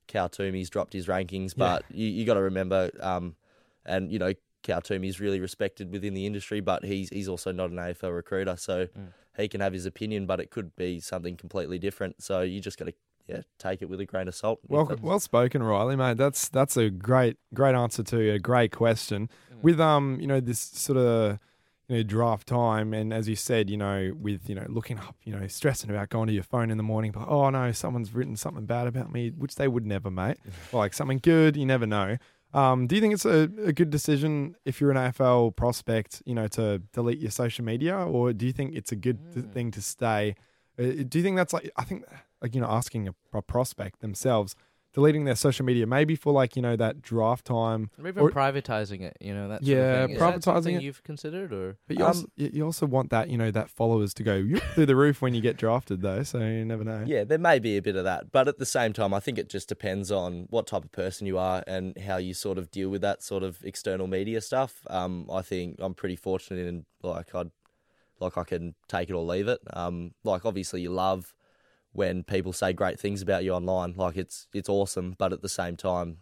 Kaltoomi's dropped his rankings. But you got to remember... and, Kaltoomi's really respected within the industry, but he's also not an AFL recruiter, so he can have his opinion, but it could be something completely different. So you just got to take it with a grain of salt. Well spoken, Riley, mate. That's a great answer to a great question. With this sort of draft time, and as you said, with looking up, stressing about going to your phone in the morning, but oh no, someone's written something bad about me, which they would never, mate. Or like something good, you never know. Do you think it's a good decision if you're an AFL prospect, to delete your social media, or do you think it's a good thing to stay? Do you think that's like, I think, like, asking a prospect themselves, deleting their social media, maybe for like, that draft time. Or even privatizing it, that sort of thing. Is privatizing that something you've considered? Or? But you also want that, that followers to go through the roof when you get drafted though, so you never know. Yeah, there may be a bit of that. But at the same time, I think it just depends on what type of person you are and how you sort of deal with that sort of external media stuff. I think I'm pretty fortunate in, like, I can take it or leave it. Like, obviously you love... when people say great things about you online, like it's awesome, but at the same time,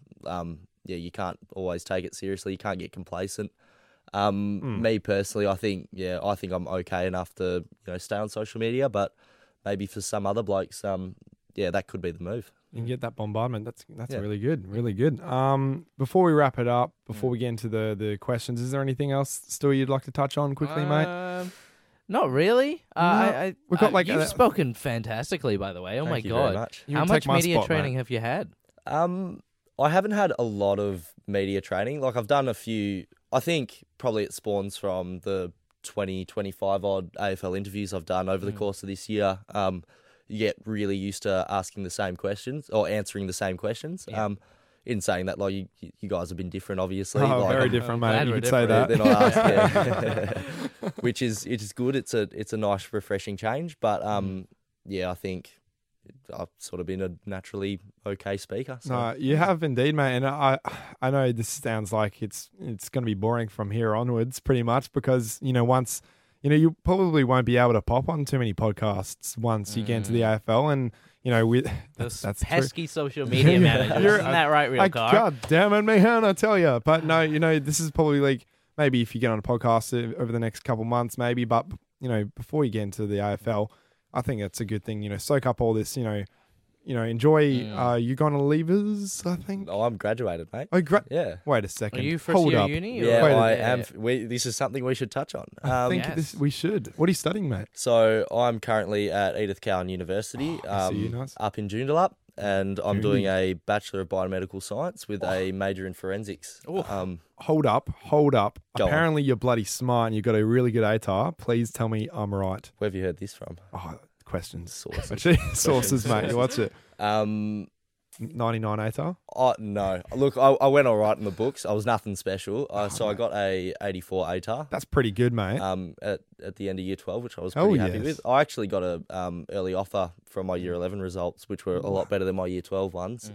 you can't always take it seriously. You can't get complacent. Me personally, I think I'm okay enough to stay on social media, but maybe for some other blokes, that could be the move. You can get that bombardment. That's really good. Before we wrap it up, we get into the questions, is there anything else, Stu, you'd like to touch on quickly, mate? Not really. You've spoken fantastically, by the way. Oh my God! How much media training have you had? I haven't had a lot of media training. Like, I've done a few. I think probably it spawns from the 20, 25 odd AFL interviews I've done over the course of this year. You get really used to asking the same questions or answering the same questions. Yeah. In saying that, like, you guys have been different, obviously. Oh, like, very different, mate. You could say that. Then I asked, which is good. It's a nice, refreshing change. But I think I've sort of been a naturally okay speaker. So. No, you have indeed, mate. And I know this sounds like it's going to be boring from here onwards, pretty much, because once you know, you probably won't be able to pop on too many podcasts once you get into the AFL. And, you know, with that's pesky social media managers. Isn't that right, real car? God damn it, man, I tell you. But no, you know, this is probably like maybe if you get on a podcast over the next couple months, maybe. But, you know, before you get into the AFL, I think that's a good thing. You know, soak up all this, you know, enjoy. You gone to leavers, I think. Oh, I'm graduated, mate. Oh, yeah. Wait a second. Are you first year uni? Or? Yeah, I am. Yeah. This is something we should touch on. I think we should. What are you studying, mate? So I'm currently at Edith Cowan University up in Joondalup, and I'm doing a Bachelor of Biomedical Science with a major in Forensics. Hold up. Apparently you're bloody smart and you've got a really good ATAR. Please tell me I'm right. Where have you heard this from? Oh, questions. Sources, mate. You watch it. 99 ATAR? Oh, no. Look, I went all right in the books. I was nothing special. I got a 84 ATAR. That's pretty good, mate. At the end of year 12, which I was pretty happy with. I actually got a early offer from my year 11 results, which were a lot better than my year 12 ones.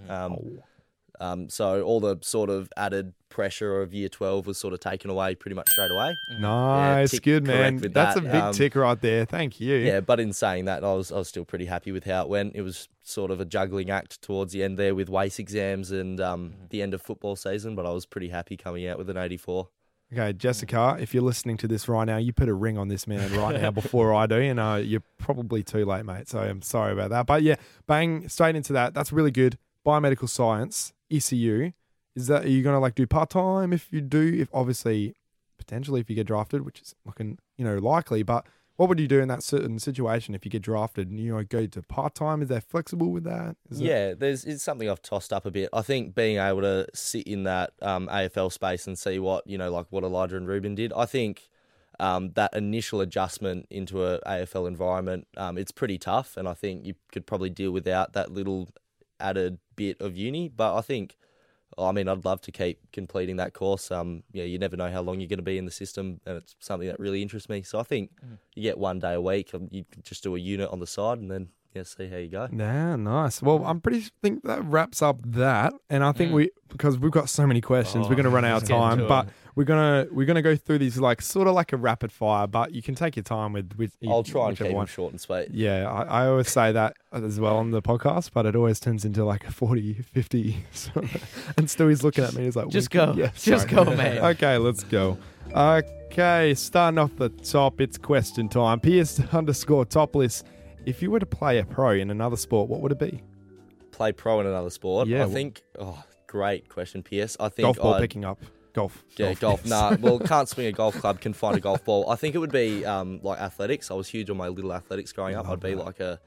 So all the sort of added pressure of year 12 was sort of taken away pretty much straight away. Nice, good man. That's a big tick right there. Thank you. Yeah, but in saying that, I was still pretty happy with how it went. It was sort of a juggling act towards the end there with WACE exams and the end of football season, but I was pretty happy coming out with an 84. Okay, Jessica, if you're listening to this right now, you put a ring on this man right now before I do, and you're probably too late, mate, so I'm sorry about that. But yeah, bang, straight into that. That's really good. Biomedical science. ECU, are you going to like do part-time if you do, if obviously, potentially if you get drafted, which is looking, you know, likely, but what would you do in that certain situation if you get drafted and, you know, go to part-time? Is that flexible with that? It's something I've tossed up a bit. I think being able to sit in that AFL space and see what, you know, like what Elijah and Ruben did, I think that initial adjustment into an AFL environment, it's pretty tough, and I think you could probably deal without that little added bit of uni, but I think, I'd love to keep completing that course. You never know how long you're going to be in the system, and it's something that really interests me. So I think you get one day a week, you just do a unit on the side, and then see how you go. Yeah, nice. Well, I think that wraps up that, and I think because we've got so many questions, we're going to run out of time, but we're gonna go through these like sort of like a rapid fire, but you can take your time with. I'll try and keep them short and sweet. Yeah, I always say that as well on the podcast, but it always turns into like a 40, 50, sort of, and Stewie's looking at me. He's like, just go, go, man. Okay, let's go. Okay, starting off the top, it's question time. PS_topless. If you were to play a pro in another sport, what would it be? Play pro in another sport? Yeah. I think... Oh, great question, PS. I think golf ball picking up. Golf. Yeah, golf. Yes. Nah, well, can't swing a golf club, can find a golf ball. I think it would be like athletics. I was huge on my little athletics growing up. I'd be like a...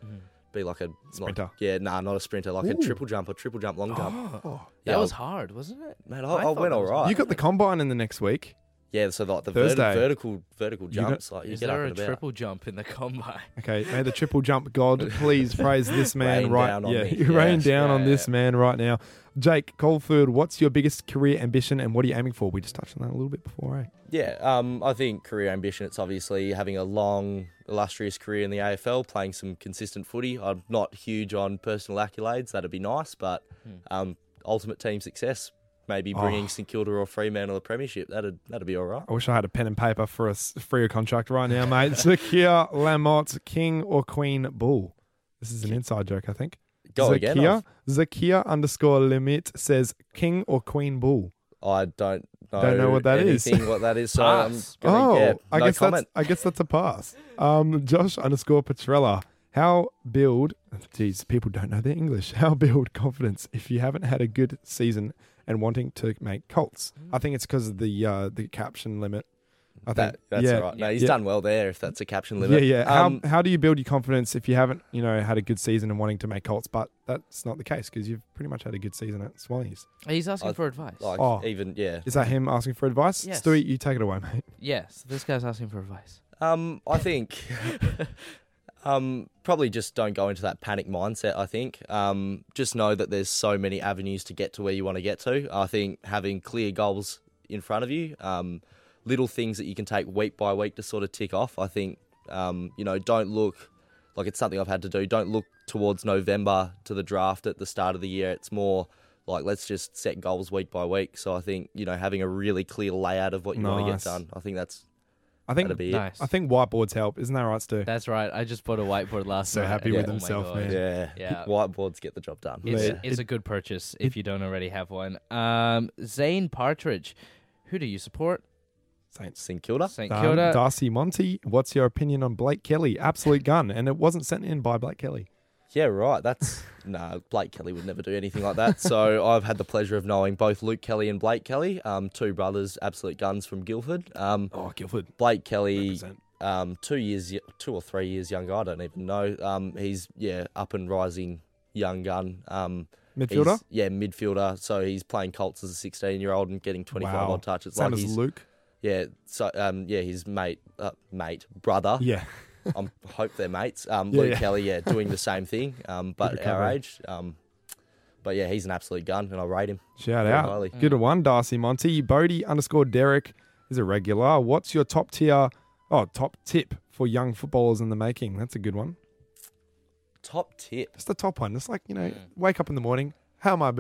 Be like a sprinter. Not a sprinter. Like a triple jump, long jump. Oh, that was hard, wasn't it? Man, I went all right. You got the combine in the next week. Yeah, so like the vertical jumps. Triple jump in the combine? Okay, may the triple jump god please praise this man rain down on this man right now. Jake Colford, what's your biggest career ambition and what are you aiming for? We just touched on that a little bit before, eh? Yeah, I think career ambition, it's obviously having a long, illustrious career in the AFL, playing some consistent footy. I'm not huge on personal accolades. That'd be nice, but ultimate team success. Maybe bringing St Kilda or Fremantle to the premiership. That'd be all right. I wish I had a pen and paper for a free contract right now, mate. Zakiya Lamotte, king or queen bull? This is an inside joke, I think. Go again. Zakiya _limit says king or queen bull. I don't know. Don't know what that is. What that is? So I guess that's a pass. Josh _Petrella. People don't know their English. How build confidence if you haven't had a good season and wanting to make Colts? I think it's because of the caption limit. All right. No, he's done well there if that's a caption limit. Yeah, yeah. How do you build your confidence if you haven't, had a good season and wanting to make Colts? But that's not the case because you've pretty much had a good season at Swanies. He's asking for advice. Is that him asking for advice? Yes. Stewie, you take it away, mate. Yes, this guy's asking for advice. I think... probably just don't go into that panic mindset, I think. Just know that there's so many avenues to get to where you want to get to. I think having clear goals in front of you, little things that you can take week by week to sort of tick off. I think, don't look, like it's something I've had to do, don't look towards November to the draft at the start of the year. It's more like let's just set goals week by week. So I think, having a really clear layout of what you want to get done, I think that's... I think that'd be nice. I think whiteboards help. Isn't that right, Stu? That's right. I just bought a whiteboard last night. So happy with himself, man. Yeah. Whiteboards get the job done. It's a good purchase if you don't already have one. Zane Partridge, who do you support? St Kilda. Darcy Monty, what's your opinion on Blake Kelly? Absolute gun. And it wasn't sent in by Blake Kelly. Yeah, right. That's Blake Kelly would never do anything like that. So I've had the pleasure of knowing both Luke Kelly and Blake Kelly, two brothers, absolute guns from Guildford. Guildford. Blake Kelly, 2 or 3 years younger. I don't even know. He's up and rising young gun. Midfielder. Midfielder. So he's playing Colts as a 16-year-old and getting 25 odd touches. Same as Luke. Yeah. So his brother. Yeah. I hope they're mates. Luke Kelly, doing the same thing, but our age. But yeah, he's an absolute gun, and I rate him. Shout out. Highly. Good one, Darcy Monty. Bodie _ Derek is a regular. What's your top tip for young footballers in the making? That's a good one. Top tip? That's the top one. It's like, wake up in the morning. How am I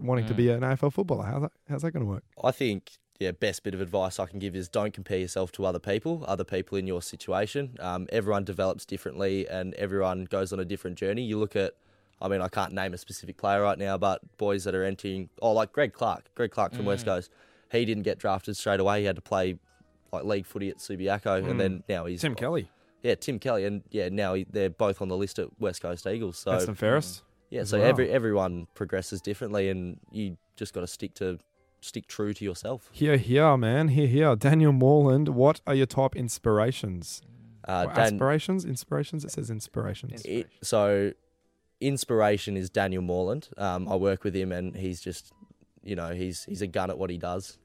wanting to be an AFL footballer? How's that going to work? I think... Yeah, best bit of advice I can give is don't compare yourself to other people in your situation. Everyone develops differently and everyone goes on a different journey. You look at, I can't name a specific player right now, but boys that are entering, like Greg Clark from West Coast. He didn't get drafted straight away. He had to play league footy at Subiaco and then now he's... Tim Kelly. Yeah, Tim Kelly. And now they're both on the list at West Coast Eagles. So Aston Ferris. Yeah, so everyone progresses differently and you just got to stick true to yourself. Hear, hear. Daniel Moreland, what are your top inspirations? Aspirations? Inspirations? It says inspirations. Inspiration is Daniel Moreland. I work with him and he's just, he's a gun at what he does.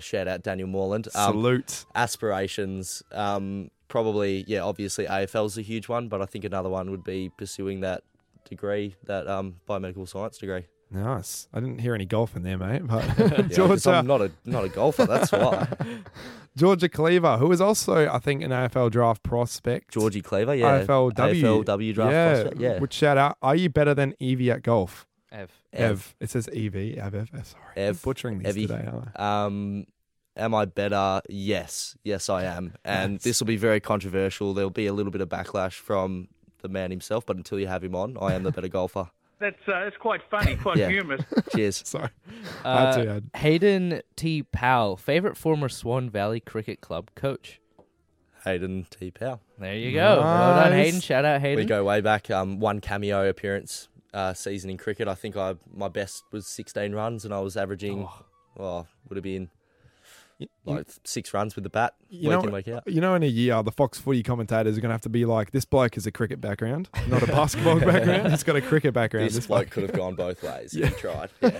Shout out Daniel Moreland. Salute. Aspirations. Probably, obviously AFL's a huge one, but I think another one would be pursuing that degree, that biomedical science degree. Nice. I didn't hear any golf in there, mate. But Georgia, I'm not a golfer. That's why. Georgia Cleaver, who is also, I think, an AFL draft prospect. Georgie Cleaver, yeah. AFLW draft prospect. Yeah. Would shout out. Are you better than Evie at golf? Ev. It says Evie. Ev. Sorry, I'm butchering these today, aren't I? Am I better? Yes, I am. And this will be very controversial. There'll be a little bit of backlash from the man himself, but until you have him on, I am the better golfer. That's quite funny, quite humorous. Cheers. Sorry. Hayden T. Powell, favourite former Swan Valley Cricket Club coach? Hayden T. Powell. There you go. Nice. Well done, Hayden. Shout out, Hayden. We go way back. One cameo appearance season in cricket. I think my best was 16 runs and I was averaging, would have been... like 6 runs with the bat, week in, week out. In a year, the Fox footy commentators are going to have to be like, this bloke is a cricket background, not a basketball background. He's got a cricket background. This bloke could have gone both ways if he tried. Yeah.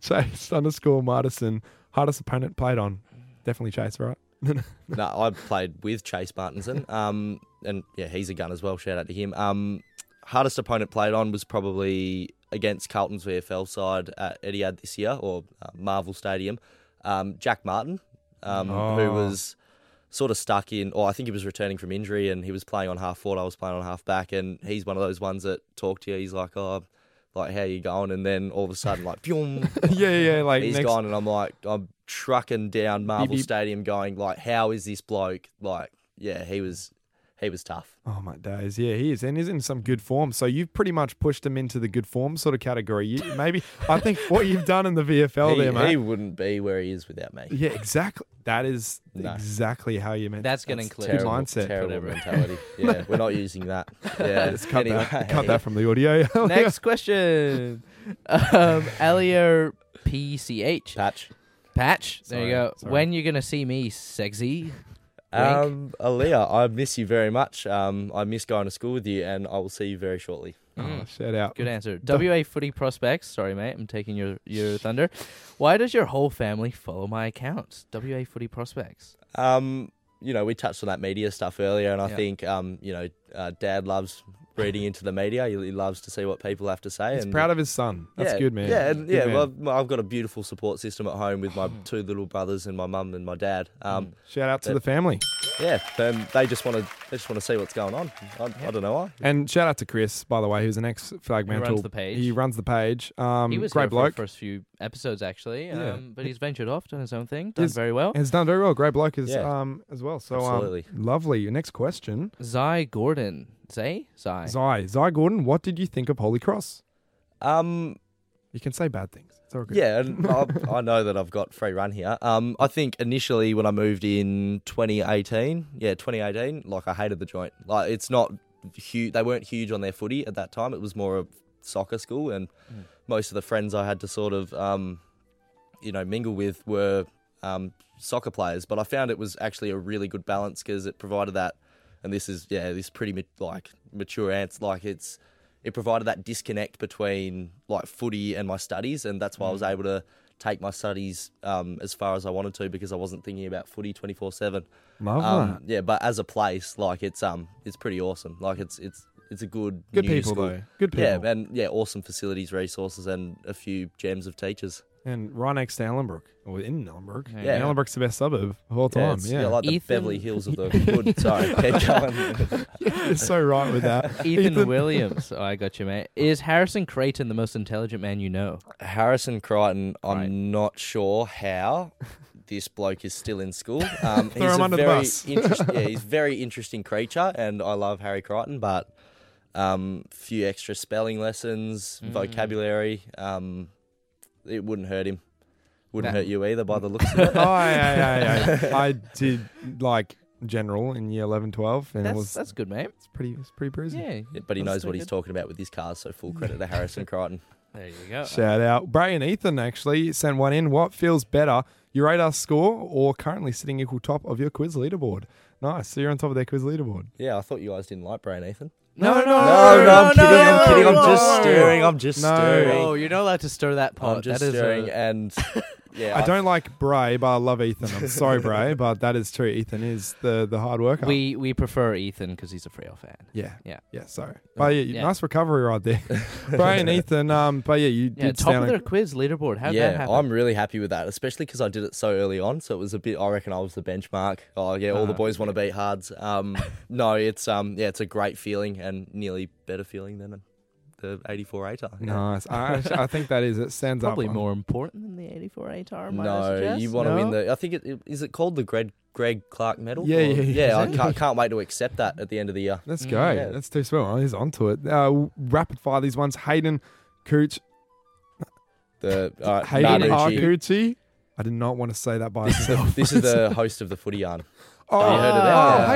Chase _ Martison, hardest opponent played on. Definitely Chase, right? No, I played with Chase Martinson. And yeah, he's a gun as well. Shout out to him. Hardest opponent played on was probably against Carlton's VFL side at Etihad this year or Marvel Stadium. Jack Martin, who was sort of stuck in, I think he was returning from injury and he was playing on half forward, I was playing on half back, and he's one of those ones that talk to you, he's like, how you going? And then all of a sudden, he's gone, and I'm trucking down Marvel Stadium going, how is this bloke? He was tough. Oh, my days. Yeah, he is. And he's in some good form. So you've pretty much pushed him into the good form sort of category. I think what you've done in the VFL there, mate. He wouldn't be where he is without me. Yeah, exactly. That is exactly how you meant. That's going to include terrible, mindset. Terrible mentality. Yeah, we're not using that. Yeah, let's cut that from the audio. Next question. Elio PCH. Patch. There you go. Sorry. When you going to see me, sexy? Aaliyah, I miss you very much. I miss going to school with you, and I will see you very shortly. Shout out. Good answer. WA footy prospects. Sorry, mate, I'm taking your thunder. Why does your whole family follow my account? WA footy prospects. We touched on that media stuff earlier, and I think, Dad loves reading into the media. He loves to see what people have to say. He's proud of his son. That's good, man. I've got a beautiful support system at home with my two little brothers and my mum and my dad. Shout out to the family. yeah, they just want to see what's going on. I don't know why. And shout out to Chris, by the way, who's an ex-Flagmantle. He runs the page. He was great bloke for the first few episodes, actually. But he's ventured off, done his own thing, very well. He's done very well. Great bloke as well. So absolutely lovely. Your next question, Zai Gordon. Zai Gordon. What did you think of Holy Cross? You can say bad things. It's all good. Yeah, and I know that I've got free run here. I think initially when I moved in 2018, like I hated the joint. Like it's not huge. They weren't huge on their footy at that time. It was more a soccer school, and most of the friends I had to sort of, mingle with were soccer players. But I found it was actually a really good balance because it provided that. And this is mature ants. Like it provided that disconnect between like footy and my studies, and that's why I was able to take my studies as far as I wanted to because I wasn't thinking about footy 24/7. Love that. Yeah, but as a place, like it's pretty awesome. Like it's a good people school. Though. Good people. Yeah, and awesome facilities, resources, and a few gems of teachers. And right next to Ellenbrook, or in Ellenbrook. Yeah. Ellenbrook's the best suburb of all time. Yeah, like the Beverly Hills of the wood. Sorry, keep going. You're so right with that. Ethan Williams. Oh, I got you, mate. Is Harrison Crichton the most intelligent man you know? Harrison Crichton, I'm not sure how this bloke is still in school. He's a very he's a very interesting creature, and I love Harry Crichton, but few extra spelling lessons, vocabulary, it wouldn't hurt him. Wouldn't hurt you either by the looks of it. I did like general in year 11, 12. And that's good, mate. It's pretty bruising. Yeah, but he knows what he's talking about with his cars, so full credit to Harrison Crichton. There you go. Shout out. Bray and Ethan actually sent one in. What feels better, your radar score or currently sitting equal top of your quiz leaderboard? Nice. So you're on top of their quiz leaderboard. Yeah, I thought you guys didn't like Bray and Ethan. No, I'm kidding. I'm just stirring. No, you're not allowed to stir that pot. I'm just stirring and... Yeah, I don't like Bray, but I love Ethan. I'm sorry, Bray, but that is true. Ethan is the hard worker. We prefer Ethan because he's a Freo fan. Yeah. Sorry, but nice recovery right there, Bray and Ethan. But you did top of their quiz leaderboard. How'd that happen? I'm really happy with that, especially because I did it so early on. So it was a bit. I reckon I was the benchmark. Oh yeah, all the boys want to beat hards. No, it's it's a great feeling and nearly better feeling than. The 84-8R. Nice. I think that is. It stands probably up. Probably more important than the 84-8R. No, you want to win the. I think it is it called the Greg Clark Medal. Yeah. I can't wait to accept that at the end of the year. Let's go. Yeah. That's too swell. He's onto it. Rapid fire these ones. Hayden Cooch. Hayden Coochie. I did not want to say that by myself. This is the host of the Footy Yarn. Oh, have you heard of that?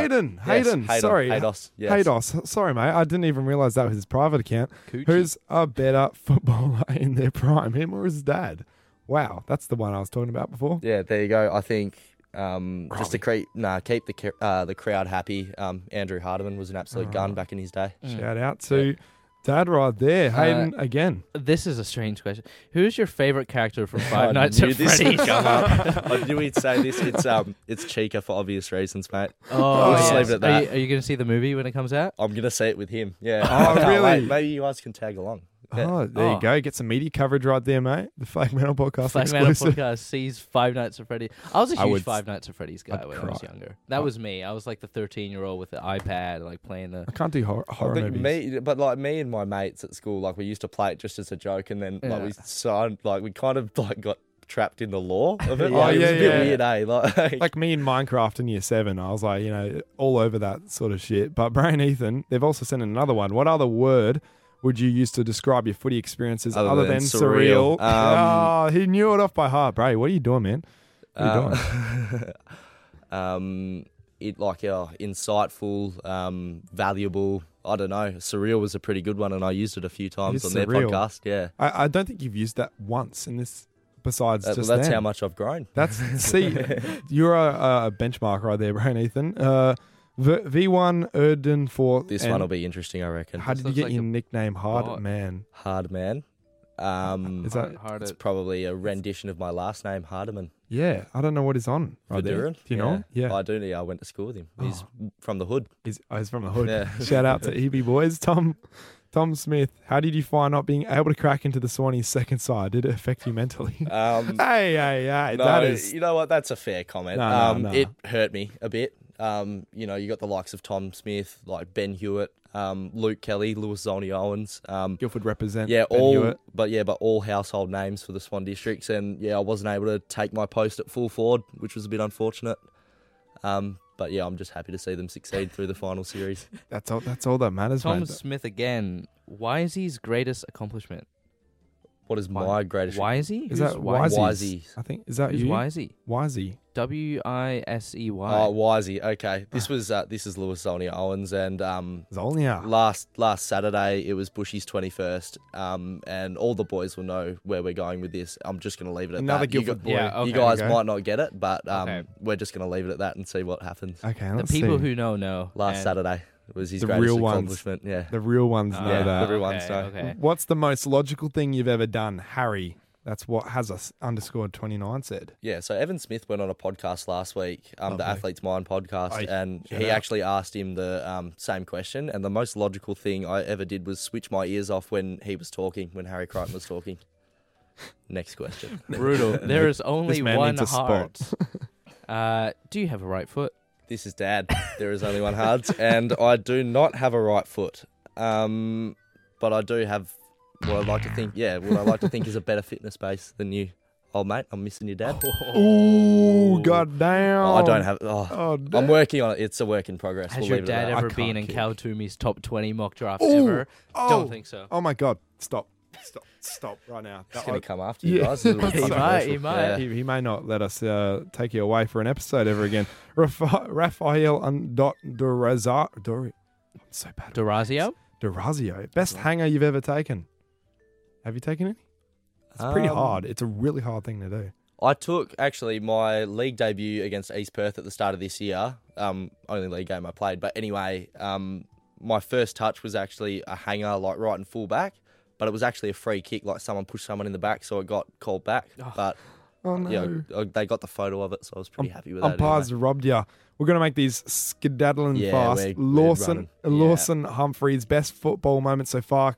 Hayden. Yes, sorry. Haydos. Yes. Haydos. Sorry, mate. I didn't even realise that was his private account. Coochie. Who's a better footballer in their prime, him or his dad? Wow, that's the one I was talking about before. Yeah, there you go. I think just to keep the crowd happy, Andrew Hardiman was an absolute gun back in his day. Shout out to... Yeah. Dad right there. Hayden again. This is a strange question. Who's your favourite character from Five Nights at Freddy's? I knew he'd say this. It's Chica for obvious reasons, mate. Oh, we'll just leave it at that. Are you going to see the movie when it comes out? I'm going to see it with him. Yeah. Oh, really? Wait. Maybe you guys can tag along. Oh, there you go. Get some media coverage right there, mate. The Flagmantle Podcast exclusive. Flagmantle Podcast sees Five Nights at Freddy's. I was a huge Five Nights at Freddy's guy when I was younger. That was me. I was like the 13-year-old with the iPad, like playing the... I can't do horror movies. But like me and my mates at school, like we used to play it just as a joke, and then we kind of like got trapped in the lore of it. Like, it was a bit weird, eh? Like me in Minecraft in year 7, I was like, all over that sort of shit. But Bray and Ethan, they've also sent another one. What other word... would you use to describe your footy experiences other than surreal? He knew it off by heart, Bray. What are you doing, man? Insightful, valuable. I don't know. Surreal was a pretty good one, and I used it a few times on their podcast. Yeah, I don't think you've used that once in this. Besides, that's how much I've grown. See, you're a benchmark right there, Bray and Ethan. V1 Erden for... This one will be interesting, I reckon. How did you get your nickname, Hardman? Hardman. Is that it's probably a rendition of my last name, Hardiman. Yeah, I don't know what he's on. Right there. Do you know? Yeah. I do know. I went to school with him. He's from the hood. He's from the hood. Yeah. Shout out to EB boys. Tom Smith, how did you find not being able to crack into the Swannies' second side? Did it affect you mentally? Hey. No, that is... You know what? That's a fair comment. It hurt me a bit. you know, you got the likes of Tom Smith, like Ben Hewitt, Luke Kelly, Lewis Zolney Owens. Guildford represent. Yeah, but all household names for the Swan Districts. And yeah, I wasn't able to take my post at full forward, which was a bit unfortunate. But yeah, I'm just happy to see them succeed through the final series. That's all that matters. Tom Smith again. Why is he his greatest accomplishment? What is my greatest? Wisey? Is that Wisey? I think is that Who's you? Wisey. Wisey. Wisey. Oh, Wisey. Okay. This is Lewis Zolnia Owens and Zolnia. Last Saturday it was Bushy's 21st. And all the boys will know where we're going with this. I'm just going to leave it at that. Guildford boy. Yeah, okay, you guys might not get it, but okay. We're just going to leave it at that and see what happens. Okay. Let's the people see. Who know. Last Saturday. Was his greatest accomplishment. Yeah. The real ones know that. The real ones know. Okay. What's the most logical thing you've ever done, Harry? That's what Hazza underscored 29 said. Yeah, so Evan Smith went on a podcast last week, the Athlete's Mind podcast, and he actually asked him the same question, and the most logical thing I ever did was switch my ears off when he was talking, when Harry Crichton was talking. Next question. Brutal. There is only one heart. Do you have a right foot? This is Dad. There is only one Hards, and I do not have a right foot. But I do have what I like to think is a better fitness base than you. Oh, mate, I'm missing your dad. Oh, goddamn. I don't have... I'm working on it. It's a work in progress. Has your dad ever been in Kaltoomi's top 20 mock draft ever? Don't think so. Oh, my God. Stop right now. He's going to come after you guys. He might. Yeah. He may not let us take you away for an episode ever again. Raphael D'Orazio. Best hanger you've ever taken. Have you taken any? It's pretty hard. It's a really hard thing to do. I took, actually, my league debut against East Perth at the start of this year. Only league game I played. But anyway, my first touch was actually a hanger, like right and full back. But it was actually a free kick, like someone pushed someone in the back, so it got called back. They got the photo of it, so I was pretty happy with that. Umpires robbed you. We're going to make these skedaddling fast. Lawson Humphreys, best football moment so far.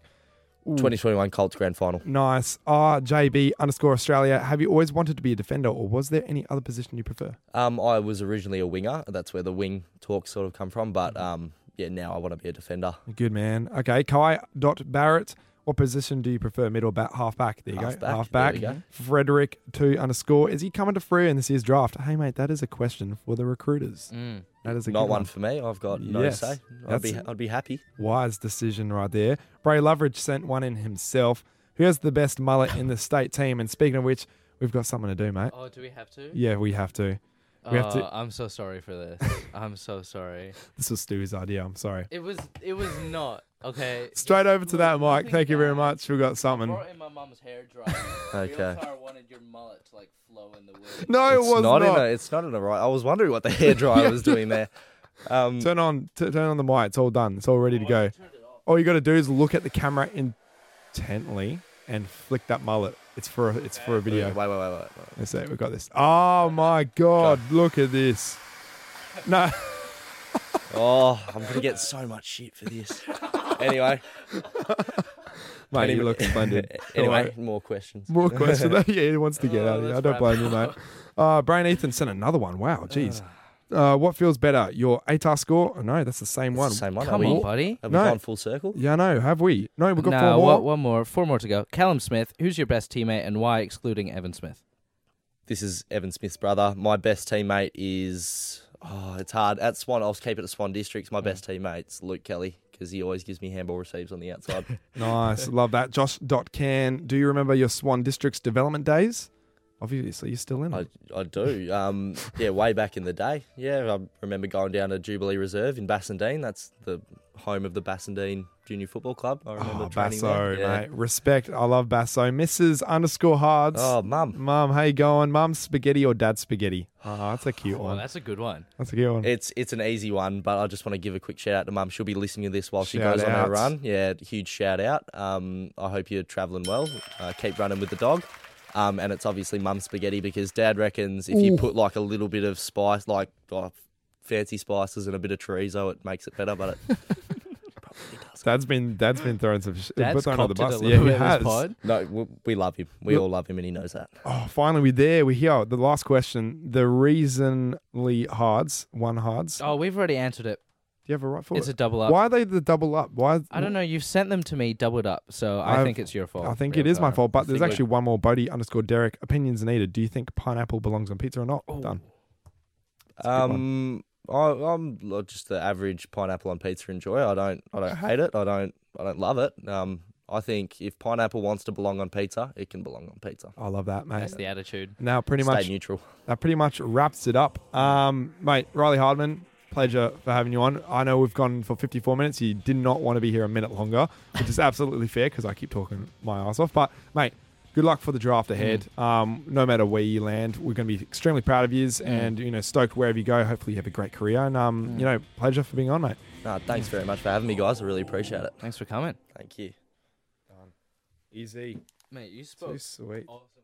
Ooh. 2021 Colts Grand Final. Nice. JB _Australia. Have you always wanted to be a defender, or was there any other position you prefer? I was originally a winger. That's where the wing talk sort of come from. But now I want to be a defender. Good man. Okay, Kai.Barrett. What position do you prefer, mid or back? Half-back. There you go. Half-back. Frederick, 2_. Is he coming to Freo in this year's draft? Hey, mate, that is a question for the recruiters. Mm. That is a Not good one for me. I've got no say. I'd be happy. Wise decision right there. Bray Loveridge sent one in himself. Who has the best mullet in the state team? And speaking of which, we've got something to do, mate. Oh, do we have to? Yeah, we have to. I'm so sorry for this. I'm so sorry. This was Stu's idea. I'm sorry. It was not. Okay. Straight over to that, Mike. Thank you very much. We've got something. I brought in my mum's hair dryer. Okay. I wanted your mullet to flow in the wind. No, it's not in the right. I was wondering what the hair dryer was doing there. Turn on the mic. It's all done. It's all ready to go. All you got to do is look at the camera intently and flick that mullet. It's for a video. Wait. Let's see. We've got this. Oh, my God. Look at this. No. I'm going to get so much shit for this. Anyway. Mate, you look splendid. Anyway, more questions. Yeah, he wants to get out of here. I don't blame you, mate. Bray and Ethan sent another one. Wow, jeez. What feels better, your ATAR score? Oh, no, that's the same one. Come on, buddy. Have we gone full circle? Yeah, no, have we? No, we've got four more. Four more to go. Callum Smith, who's your best teammate and why, excluding Evan Smith? This is Evan Smith's brother. My best teammate is... Oh, it's hard. At Swan, I'll keep it at Swan Districts. My best teammate's Luke Kelly, because he always gives me handball receives on the outside. Nice. Love that. Josh.Can, do you remember your Swan Districts development days? Obviously, you're still in it. I do. Way back in the day. Yeah, I remember going down to Jubilee Reserve in Bassendean. That's the home of the Bassendean Junior Football Club. I remember training Basso, there. Mate. Yeah. Respect. I love Basso. Mrs. _Hards. Oh, Mum, how you going? Mum's spaghetti or dad's spaghetti? Oh, that's a cute one. That's a good one. It's an easy one, but I just want to give a quick shout out to Mum. She'll be listening to this while she goes on her run. Yeah, huge shout out. I hope you're travelling well. Keep running with the dog. And it's obviously Mum spaghetti because Dad reckons if you put a little bit of spice, fancy spices and a bit of chorizo, it makes it better, but it probably doesn't. Dad's been thrown some shit. Dad's thrown under the bus. Yeah, he has. No, we love him. We all love him, and he knows that. Oh, finally, we're there. We're here. The last question. The reasonably hards, one hards. Oh, we've already answered it. Do you have a right for it? It's a double up. Why are they the double up? I don't know. You've sent them to me doubled up, so I think it's your fault. I think it is my fault, but there's actually one more. Bodie_Derek. Opinions needed. Do you think pineapple belongs on pizza or not? Ooh. Done. I'm just the average pineapple on pizza enjoyer. I don't hate it. I don't love it. I think if pineapple wants to belong on pizza, it can belong on pizza. I love that, mate. That's the attitude. Now, stay neutral. That pretty much wraps it up, mate. Riley Hardman, pleasure for having you on. I know we've gone for 54 minutes. You did not want to be here a minute longer, which is absolutely fair because I keep talking my ass off. But, mate, good luck for the draft ahead. No matter where you land, we're going to be extremely proud of you and, stoked wherever you go. Hopefully you have a great career and, pleasure for being on, mate. No, thanks very much for having me, guys. I really appreciate it. Thanks for coming. Thank you. Easy. Mate, you spoke. Too sweet. Awesome.